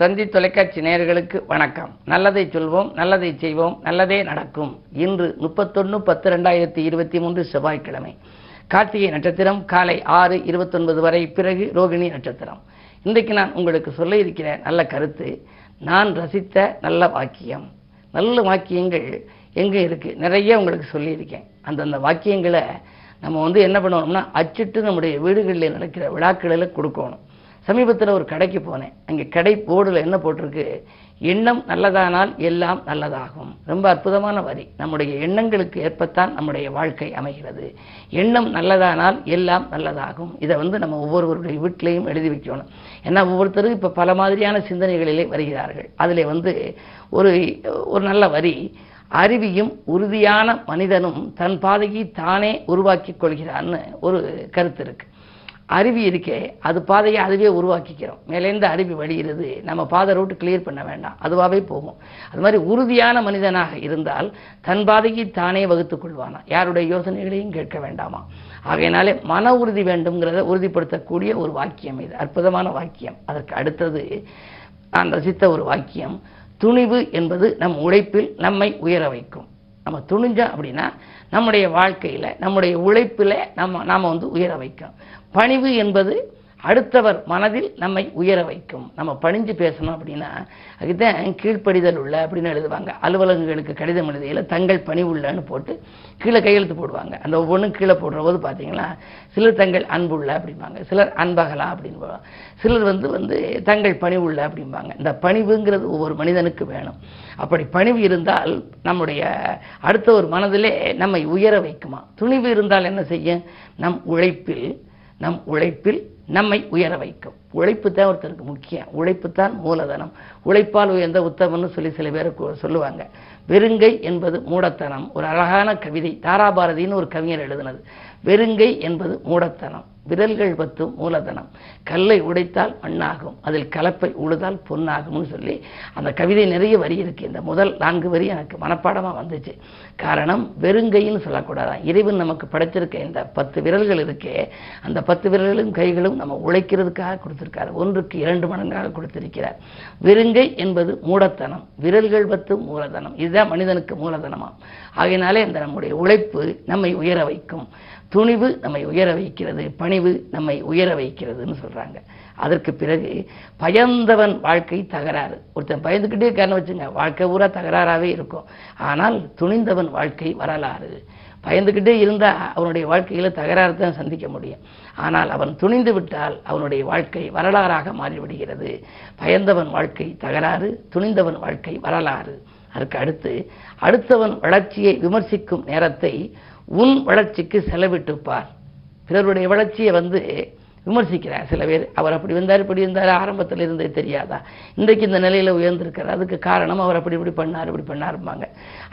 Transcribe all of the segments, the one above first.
தந்தி தொலைக்காட்சி நேயர்களுக்கு வணக்கம். நல்லதை சொல்வோம், நல்லதை செய்வோம், நல்லதே நடக்கும். இன்று 31/10/2023 செவ்வாய்க்கிழமை. கார்த்திகை நட்சத்திரம் காலை 6:29 வரை, பிறகு ரோகிணி நட்சத்திரம். இன்றைக்கு நான் உங்களுக்கு சொல்ல இருக்கிற நல்ல கருத்து, நான் ரசித்த நல்ல வாக்கியம். நல்ல வாக்கியங்கள் எங்கே இருக்குது நிறைய உங்களுக்கு சொல்லியிருக்கேன். அந்தந்த வாக்கியங்களை நம்ம என்ன பண்ணணும்னா அச்சிட்டு நம்முடைய வீடுகளில் நடக்கிற விழாக்களில் கொடுக்கணும். சமீபத்தில் ஒரு கடைக்கு போனேன். அங்கே கடை போர்டில் என்ன போட்டிருக்கு, எண்ணம் நல்லதானால் எல்லாம் நல்லதாகும். ரொம்ப அற்புதமான வரி. நம்முடைய எண்ணங்களுக்கு ஏற்பத்தான் நம்முடைய வாழ்க்கை அமைகிறது. எண்ணம் நல்லதானால் எல்லாம் நல்லதாகும். இதை நம்ம ஒவ்வொருவருடைய வீட்டிலையும் எழுதி வைக்கணும். ஏன்னா ஒவ்வொருத்தரும் இப்போ பல மாதிரியான சிந்தனைகளிலே வருகிறார்கள். அதில் ஒரு நல்ல வரி, அறிவியும் உறுதியான மனிதனும் தன் பாதையை தானே உருவாக்கி கொள்கிறான்னு ஒரு கருத்து இருக்குது. அருவி இருக்கே, அது பாதையை அதுவே உருவாக்கிக்கிறோம். மேலேருந்து அருவி வடிகிறது, நம்ம பாதை ரூட்டு கிளியர் பண்ண வேண்டாம், அதுவாகவே போகும். அது மாதிரி உறுதியான மனிதனாக இருந்தால் தன் பாதையை தானே வகுத்து கொள்வானா, யாருடைய யோசனைகளையும் கேட்க வேண்டாமா. ஆகையினாலே மன உறுதி வேண்டும்ங்கிறத உறுதிப்படுத்தக்கூடிய ஒரு வாக்கியம் இது, அற்புதமான வாக்கியம். அதற்கு அடுத்தது நான் ரசித்த ஒரு வாக்கியம், துணிவு என்பது நம் உழைப்பில் நம்மை உயர வைக்கும். நம்ம துணிஞ்சோம் அப்படின்னா நம்முடைய வாழ்க்கையில் நம்முடைய உழைப்பில் நாம் உயர வைக்கும். பணிவு என்பது அடுத்தவர் மனதில் நம்மை உயர வைக்கும். நம்ம பணிஞ்சு பேசணும் அப்படின்னா அதுதான் கீழ்ப்படிதல் உள்ள அப்படின்னு எழுதுவாங்க. அலுவலகங்களுக்கு கடிதம் எழுதியில் தங்கள் பணிவு உள்ளன்னு போட்டு கீழே கையெழுத்து போடுவாங்க. அந்த ஒவ்வொன்றும் கீழே போடுற போது பார்த்தீங்களா, சிலர் தங்கள் அன்புள்ள அப்படிம்பாங்க, சிலர் அன்பகலா அப்படின்பாங்க, சிலர் தங்கள் பணிவு உள்ள அப்படிம்பாங்க. இந்த பணிவுங்கிறது ஒவ்வொரு மனிதனுக்கு வேணும். அப்படி பணிவு இருந்தால் நம்முடைய அடுத்த ஒரு மனதிலே நம்மை உயர வைக்குமா. துணிவு இருந்தால் என்ன செய்யும், நம் உழைப்பில் நம்மை உயர வைக்கும். உழைப்பு தான் ஒருத்தருக்கு முக்கியம். உழைப்பு தான் மூலதனம். உழைப்பால் உயர்ந்த உத்தமன்னு சில பேர் சொல்லுவாங்க. வெறுங்கை என்பது மூடத்தனம். ஒரு அழகான கவிதை, தாராபாரதின்னு ஒரு கவிஞர் எழுதினது. வெறுங்கை என்பது மூடத்தனம், விரல்கள் 10 மூலதனம், கல்லை உடைத்தால் மண்ணாகும், அதில் கலப்பை உழுதால் பொன்னாகும்னு சொல்லி அந்த கவிதை நிறைய வரி இருக்குது. இந்த முதல் 4 வரி எனக்கு மனப்பாடமாக வந்துச்சு. காரணம், வெறுங்கைன்னு சொல்லக்கூடாதான். இறைவன் நமக்கு படைச்சிருக்க இந்த 10 விரல்கள் இருக்கே, அந்த 10 விரல்களும் கைகளும் நம்ம உழைக்கிறதுக்காக கொடுத்துருக்காரு. 1க்கு 2 மடங்காக கொடுத்திருக்கிறார். வெறுங்கை என்பது மூடத்தனம், விரல்கள் 10 மூலதனம். இதுதான் மனிதனுக்கு மூலதனமாம். ஆகையினாலே இந்த நம்முடைய உழைப்பு நம்மை உயர வைக்கும், துணிவு நம்மை உயர வைக்கிறது, பணிவு நம்மை உயர வைக்கிறதுன்னு சொல்கிறாங்க. அதற்கு பிறகு பயந்தவன் வாழ்க்கை தகராறு. ஒருத்தன் பயந்துக்கிட்டே காரணம் வச்சுங்க, வாழ்க்கை பூரா தகராறாகவே இருக்கும். ஆனால் துணிந்தவன் வாழ்க்கை வரலாறு. பயந்துக்கிட்டே இருந்தால் அவனுடைய வாழ்க்கையில் தகராறு தான் சந்திக்க முடியும். ஆனால் அவன் துணிந்து விட்டால் அவனுடைய வாழ்க்கை வரலாறாக மாறிவிடுகிறது. பயந்தவன் வாழ்க்கை தகராறு, துணிந்தவன் வாழ்க்கை வரலாறு. அதற்கு அடுத்தவன் வளர்ச்சியை விமர்சிக்கும் நேரத்தை உன் வளர்ச்சிக்கு செலவிட்டுப்பார். பிறருடைய வளர்ச்சியை விமர்சிக்கிறார் சில பேர். அவர் அப்படி வந்தார், இப்படி இருந்தார், ஆரம்பத்தில் இருந்தே தெரியாதா, இன்றைக்கு இந்த நிலையில் உயர்ந்திருக்கிறார், அதுக்கு காரணம் அவர் அப்படி இப்படி பண்ணாரும்பாங்க.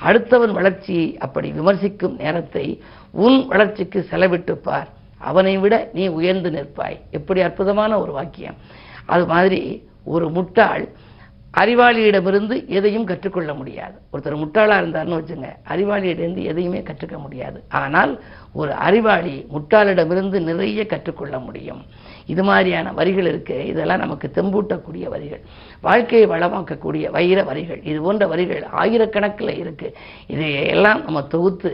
அடுத்தவன் வளர்ச்சி அப்படி விமர்சிக்கும் நேரத்தை உன் வளர்ச்சிக்கு செலவிட்டுப்பார், அவனை விட நீ உயர்ந்து நிற்பாய். எப்படி அற்புதமான ஒரு வாக்கியம். அது மாதிரி ஒரு முட்டாள் அறிவாளியிடமிருந்து எதையும் கற்றுக்கொள்ள முடியாது. ஒருத்தர் முட்டாளாக இருந்தார்னு வச்சுங்க, அறிவாளியிடமிருந்து எதையுமே கற்றுக்க முடியாது. ஆனால் ஒரு அறிவாளி முட்டாளிடமிருந்து நிறைய கற்றுக்கொள்ள முடியும். இது மாதிரியான வரிகள் இருக்குது. இதெல்லாம் நமக்கு தெம்பூட்டக்கூடிய வரிகள், வாழ்க்கையை வளமாக்கக்கூடிய வைர வரிகள். இது போன்ற வரிகள் ஆயிரக்கணக்கில் இருக்குது. இதையெல்லாம் நம்ம தொகுத்து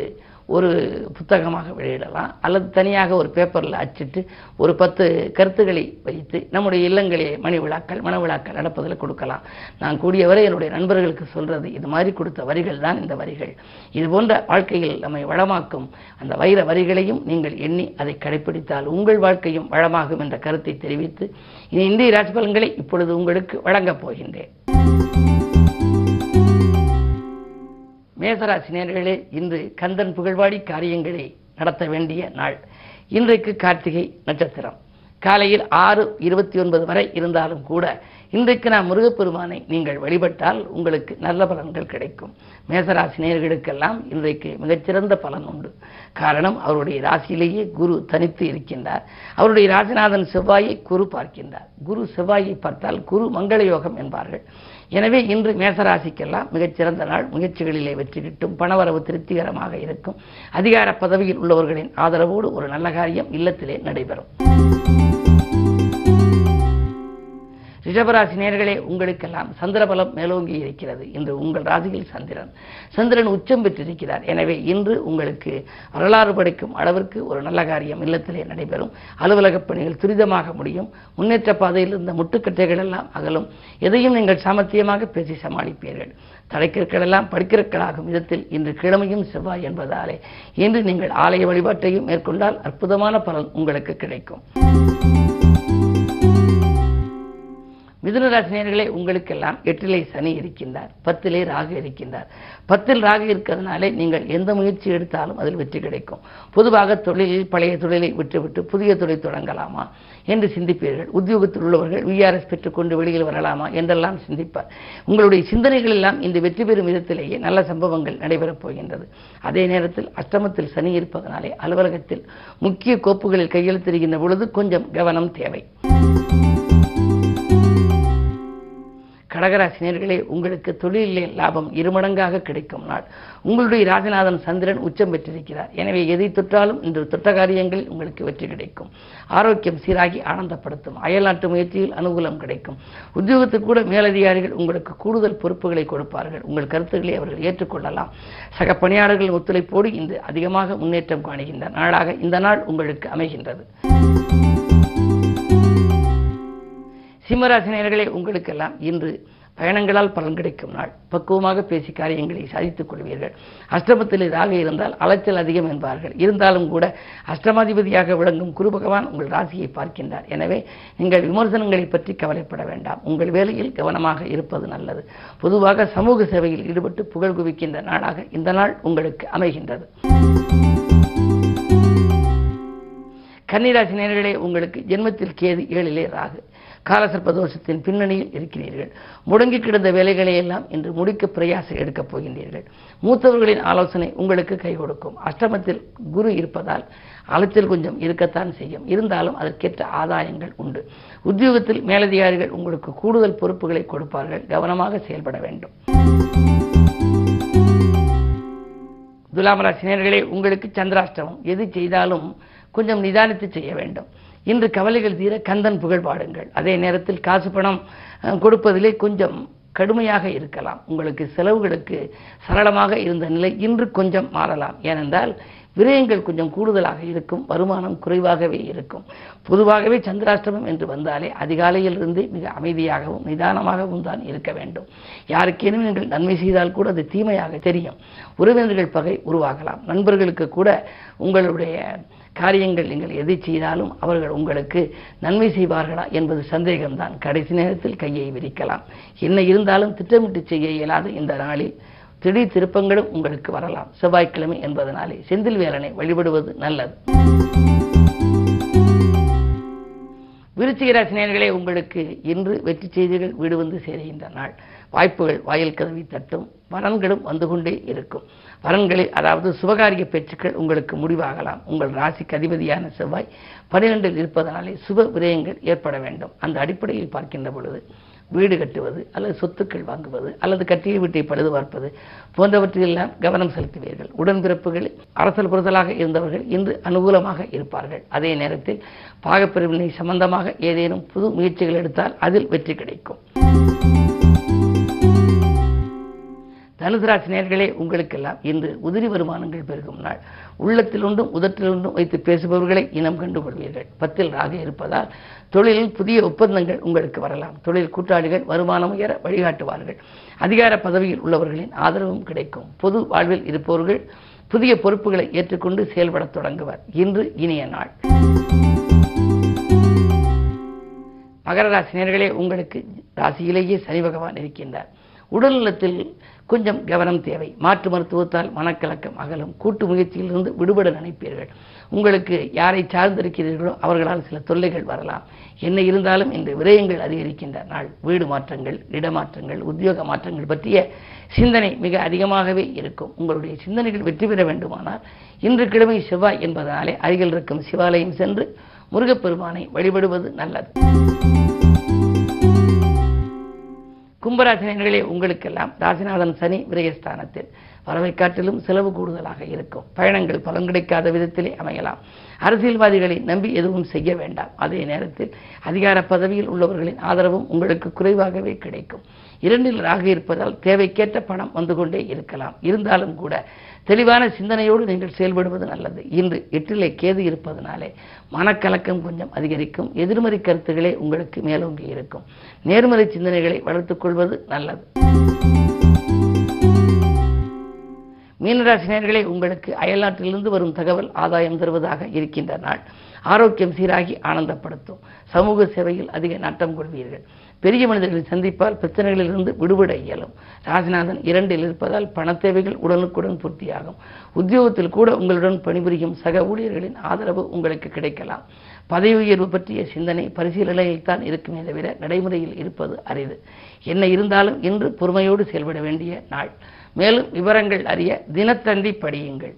ஒரு புத்தகமாக வெளியிடலாம், அல்லது தனியாக ஒரு பேப்பரில் அச்சிட்டு ஒரு 10 கருத்துக்களை வைத்து நம்முடைய இல்லங்களிலே மணி விழாக்கள், மன விழாக்கள் நடப்பதில் கொடுக்கலாம். நான் கூடியவரை என்னுடைய நண்பர்களுக்கு சொல்கிறது, இது மாதிரி கொடுத்த வரிகள் தான் இந்த வரிகள். இது போன்ற வாழ்க்கையில் நம்மை வளமாக்கும் அந்த வைர வரிகளையும் நீங்கள் எண்ணி அதை கடைப்பிடித்தால் உங்கள் வாழ்க்கையும் வளமாகும் என்ற கருத்தை தெரிவித்து இந்திய ராசிபலன்களை இப்பொழுது உங்களுக்கு வழங்கப் போகின்றேன். மேசராசி நேயர்களே, இன்று கந்தன் புகழ்வாடி காரியங்களை நடத்த வேண்டிய நாள். இன்றைக்கு கார்த்திகை நட்சத்திரம் காலையில் 6:29 வரை இருந்தாலும் கூட இன்றைக்கு நாம் முருகப்பெருமானை நீங்கள் வழிபட்டால் உங்களுக்கு நல்ல பலன்கள் கிடைக்கும். மேசராசி நேயர்களுக்கெல்லாம் இன்றைக்கு மிகச்சிறந்த பலன் உண்டு. காரணம், அவருடைய ராசியிலேயே குரு தனித்து இருக்கின்றார். அவருடைய ராசிநாதன் செவ்வாயை குரு பார்க்கின்றார். குரு செவ்வாயை பார்த்தால் குரு மங்கள யோகம் என்பார்கள். எனவே இன்று மேசராசிக்கெல்லாம் மிகச்சிறந்த நாள். முயற்சிகளிலே வெற்றி கிட்டும், பணவரவு திருப்திகரமாக இருக்கும். அதிகார பதவியில் உள்ளவர்களின் ஆதரவோடு ஒரு நல்ல காரியம் இல்லத்திலே நடைபெறும். ரிஷபராசி நேயர்களே, உங்களுக்கெல்லாம் சந்திரபலம் மேலோங்கி இருக்கிறது. இன்று உங்கள் ராசியில் சந்திரன் உச்சம் பெற்றிருக்கிறார். எனவே இன்று உங்களுக்கு வரலாறு படைக்கும் அளவிற்கு ஒரு நல்ல காரியம் இல்லத்திலே நடைபெறும். அலுவலகப் பணிகள் துரிதமாக முடியும். முன்னேற்ற பாதையில் இருந்த முட்டுக்கட்டைகள் எல்லாம் அகலும். எதையும் நீங்கள் சாமர்த்தியமாக பேசி சமாளிப்பீர்கள். தலைக்கற்களெல்லாம் படிக்கிறக்களாகும் விதத்தில் இன்று கிழமையும் செவ்வாய் என்பதாலே இன்று நீங்கள் ஆலய வழிபாட்டையும் மேற்கொண்டால் அற்புதமான பலன் உங்களுக்கு கிடைக்கும். மிதுன ராசி நேயர்களே, உங்களுக்கெல்லாம் 8லே சனி இருக்கின்றார், 10லே ராகு இருக்கின்றார். 10ல் ராகு இருக்கிறதுனாலே நீங்கள் எந்த முயற்சி எடுத்தாலும் அதில் வெற்றி கிடைக்கும். பொதுவாக தொழிலில் பழைய தொழிலை விட்டுவிட்டு புதிய தொழில் தொடங்கலாமா என்று சிந்திப்பீர்கள். உத்தியோகத்தில் உள்ளவர்கள் விஆர்எஸ் பெற்றுக்கொண்டு வெளியில் வரலாமா என்றெல்லாம் சிந்திப்பார். உங்களுடைய சிந்தனைகள் எல்லாம் இந்த வெற்றி பெறும் விதத்திலேயே நல்ல சம்பவங்கள் நடைபெறப் போகின்றது. அதே நேரத்தில் அஷ்டமத்தில் சனி இருப்பதனாலே அலுவலகத்தில் முக்கிய கோப்புகளில் கையெழுத்திடுகின்ற பொழுது கொஞ்சம் கவனம் தேவை. கடகராசி நேயர்களே, உங்களுக்கு தொழிலிலே லாபம் இருமடங்காக கிடைக்கும் நாள். உங்களுடைய ராசிநாதன் சந்திரன் உச்சம் பெற்றிருக்கிறார். எனவே எதை தொற்றாலும் இன்று தொட்ட காரியங்களில் உங்களுக்கு வெற்றி கிடைக்கும். ஆரோக்கியம் சீராகி ஆனந்தப்படுத்தும். அயல்நாட்டு முயற்சியில் அனுகூலம் கிடைக்கும். உத்தியோகத்துக்கு கூட மேலதிகாரிகள் உங்களுக்கு கூடுதல் பொறுப்புகளை கொடுப்பார்கள். உங்கள் கருத்துக்களை அவர்கள் ஏற்றுக்கொள்ளலாம். சக பணியாளர்களின் ஒத்துழைப்போடு இன்று அதிகமாக முன்னேற்றம் காணுகின்ற நாளாக இந்த நாள் உங்களுக்கு அமைகின்றது. சிம்மராசி நேயர்களே, உங்களுக்கெல்லாம் இன்று பயணங்களால் பலன் கிடைக்கும் நாள். பக்குவமாக பேசி காரியங்களை சாதித்துக் கொள்வீர்கள். அஷ்டமத்தில் ராகு இருந்தால் அலைச்சல் அதிகம் என்பார்கள். இருந்தாலும் கூட அஷ்டமாதிபதியாக விளங்கும் குரு பகவான் உங்கள் ராசியை பார்க்கின்றார். எனவே நீங்கள் விமர்சனங்களை பற்றி கவலைப்பட வேண்டாம். உங்கள் வேலையில் கவனமாக இருப்பது நல்லது. பொதுவாக சமூக சேவையில் ஈடுபட்டு புகழ் குவிக்கின்ற நாளாக இந்த நாள் உங்களுக்கு அமைகின்றது. கன்னிராசி நேயர்களே, உங்களுக்கு ஜென்மத்தில் கேது, 7லே ராகு. காலசர்ப்ப தோஷத்தின் பின்னணியில் இருக்கிறீர்கள். முடங்கி கிடந்த வேலைகளை எல்லாம் இன்று முடிக்க பிரயாசம் எடுக்கப் போகின்றீர்கள். மூத்தவர்களின் ஆலோசனை உங்களுக்கு கை கொடுக்கும். அஷ்டமத்தில் குரு இருப்பதால் அலைச்சல் கொஞ்சம் இருக்கத்தான் செய்யும். இருந்தாலும் அதற்கேற்ற ஆதாயங்கள் உண்டு. உத்தியோகத்தில் மேலதிகாரிகள் உங்களுக்கு கூடுதல் பொறுப்புகளை கொடுப்பார்கள். கவனமாக செயல்பட வேண்டும். துலாம் ராசி நேயர்களே, உங்களுக்கு சந்திராஷ்டமம். எது செய்தாலும் கொஞ்சம் நிதானித்து செய்ய வேண்டும். இன்று கவலைகள் தீர கந்தன் புகழ் பாடுங்கள். அதே நேரத்தில் காசு பணம் கொடுப்பதிலே கொஞ்சம் கடுமையாக இருக்கலாம். உங்களுக்கு செலவுகளுக்கு சரளமாக இருந்த நிலை இன்று கொஞ்சம் மாறலாம். ஏனென்றால் விரயங்கள் கொஞ்சம் கூடுதலாக இருக்கும். வருமானம் குறைவாகவே இருக்கும். பொதுவாகவே சந்திராஷ்டமம் என்று வந்தாலே அதிகாலையிலிருந்து மிக அமைதியாகவும் நிதானமாகவும் தான் இருக்க வேண்டும். யாருக்கேனும் நீங்கள் நன்மை செய்தால் கூட அது தீமையாக தெரியும். உறவினர்கள் பகை உருவாகலாம். நண்பர்களுக்கு கூட உங்களுடைய காரியங்கள் நீங்கள் எதை செய்தாலும் அவர்கள் உங்களுக்கு நன்மை செய்வார்களா என்பது சந்தேகம்தான். கடைசி நேரத்தில் கையை விரிக்கலாம். என்ன இருந்தாலும் திட்டமிட்டு செய்ய இயலாத இந்த நாளில் திடீர் திருப்பங்களும் உங்களுக்கு வரலாம். செவ்வாய்க்கிழமை என்பதனாலே செந்தில் வேலனை வழிபடுவது நல்லது. விருச்சிக ராசி நேயர்களே, உங்களுக்கு இன்று வெற்றி செய்திகள் வீடு வந்து சேருகின்ற நாள். வாய்ப்புகள் வாயில் கதவி தட்டும். வரன்களும் வந்து கொண்டே இருக்கும். வரன்களில் அதாவது சுபகாரிய பேச்சுக்கள் உங்களுக்கு முடிவாகலாம். உங்கள் ராசிக்கு அதிபதியான செவ்வாய் 12ல் இருப்பதனாலே சுப விரயங்கள் ஏற்பட வேண்டும். அந்த அடிப்படையில் பார்க்கின்ற பொழுது வீடு கட்டுவது அல்லது சொத்துக்கள் வாங்குவது அல்லது கட்டிய வீட்டை பழுது பார்ப்பது போன்றவற்றிலெல்லாம் கவனம் செலுத்துவீர்கள். உடன்பிறப்புகள் அரசல் புரசலாக இருந்தவர்கள் இன்று அனுகூலமாக இருப்பார்கள். அதே நேரத்தில் பாகப்பிரிவினை சம்பந்தமாக ஏதேனும் புது முயற்சிகள் எடுத்தால் அதில் வெற்றி கிடைக்கும். தனுசு ராசி நேயர்களே, உங்களுக்கெல்லாம் இன்று உதிரி வருமானங்கள் பெருகும் நாள். உள்ளத்தில் ஒன்றும் உதட்டில் ஒன்றும் வைத்து பேசுபவர்களை இனம் கண்டுகொள்வீர்கள். 10ல் ராகு இருப்பதால் தொழிலில் புதிய ஒப்பந்தங்கள் உங்களுக்கு வரலாம். தொழில் கூட்டாளிகள் வருமானம் உயர வழிகாட்டுவார்கள். அதிகார பதவியில் உள்ளவர்களின் ஆதரவும் கிடைக்கும். பொது வாழ்வில் இருப்பவர்கள் புதிய பொறுப்புகளை ஏற்றுக்கொண்டு செயல்படத் தொடங்குவர். இன்று இனிய நாள். மகர ராசி நேயர்களே, உங்களுக்கு ராசியிலேயே சனி பகவான் இருக்கின்றார். உடல்நலத்தில் கொஞ்சம் கவனம் தேவை. மாற்று மருத்துவத்தால் மனக்கலக்கம் அகலும். கூட்டு முயற்சியிலிருந்து விடுபட நினைப்பீர்கள். உங்களுக்கு யாரை சார்ந்திருக்கிறீர்களோ அவர்களால் சில தொல்லைகள் வரலாம். என்ன இருந்தாலும் இன்று விரயங்கள் அதிகரிக்கின்ற நாள். வீடு மாற்றங்கள், இடமாற்றங்கள், உத்தியோக மாற்றங்கள் பற்றிய சிந்தனை மிக அதிகமாகவே இருக்கும். உங்களுடைய சிந்தனைகள் வெற்றி பெற வேண்டுமானால் இன்று கிழமை செவ்வாய் என்பதனாலே அருகில் இருக்கும் சிவாலயம் சென்று முருகப்பெருமானை வழிபடுவது நல்லது. கும்பராசி நேயர்களே, உங்களுக்கெல்லாம் ராசிநாதன் சனி விரயஸ்தானத்தில் வரவை காட்டிலும் செலவு கூடுதலாக இருக்கும். பயணங்கள் பலன் கிடைக்காத விதத்திலே அமையலாம். அரசியல்வாதிகளை நம்பி எதுவும் செய்ய வேண்டாம். அதே நேரத்தில் அதிகார பதவியில் உள்ளவர்களின் ஆதரவும் உங்களுக்கு குறைவாகவே கிடைக்கும். இரண்டில் ராகு இருப்பதால் தேவைக்கேற்ற பணம் வந்து கொண்டே இருக்கலாம். இருந்தாலும் கூட தெளிவான சிந்தனையோடு நீங்கள் செயல்படுவது நல்லது. இன்று எட்டிலே கேது இருப்பதனாலே மனக்கலக்கம் கொஞ்சம் அதிகரிக்கும். எதிர்மறை கருத்துக்களே உங்களுக்கு மேலோங்கி இருக்கும். நேர்மறை சிந்தனைகளை வளர்த்துக்கொள்வது நல்லது. மீனராசினியர்களே, உங்களுக்கு அயல்நாட்டிலிருந்து வரும் தகவல் ஆதாயம் தருவதாக இருக்கின்ற நாள். ஆரோக்கியம் சீராகி ஆனந்தப்படுத்தும். சமூக சேவையில் அதிக நாட்டம் கொள்வீர்கள். பெரிய மனிதர்களை சந்திப்பால் பிரச்சனைகளிலிருந்து விடுபட இயலும். ராசிநாதன் 2 இருப்பதால் பண தேவைகள் உடனுக்குடன் பூர்த்தியாகும். உத்தியோகத்தில் கூட உங்களுடன் பணிபுரியும் சக ஊழியர்களின் ஆதரவு உங்களுக்கு கிடைக்கலாம். பதவி உயர்வு பற்றிய சிந்தனை பரிசீலனையில்தான் இருக்குமே தவிர நடைமுறையில் இருப்பது அரிது. என்ன இருந்தாலும் இன்று பொறுமையோடு செயல்பட வேண்டிய நாள். மேலும் விவரங்கள் அறிய தினத்தந்தி படியுங்கள்.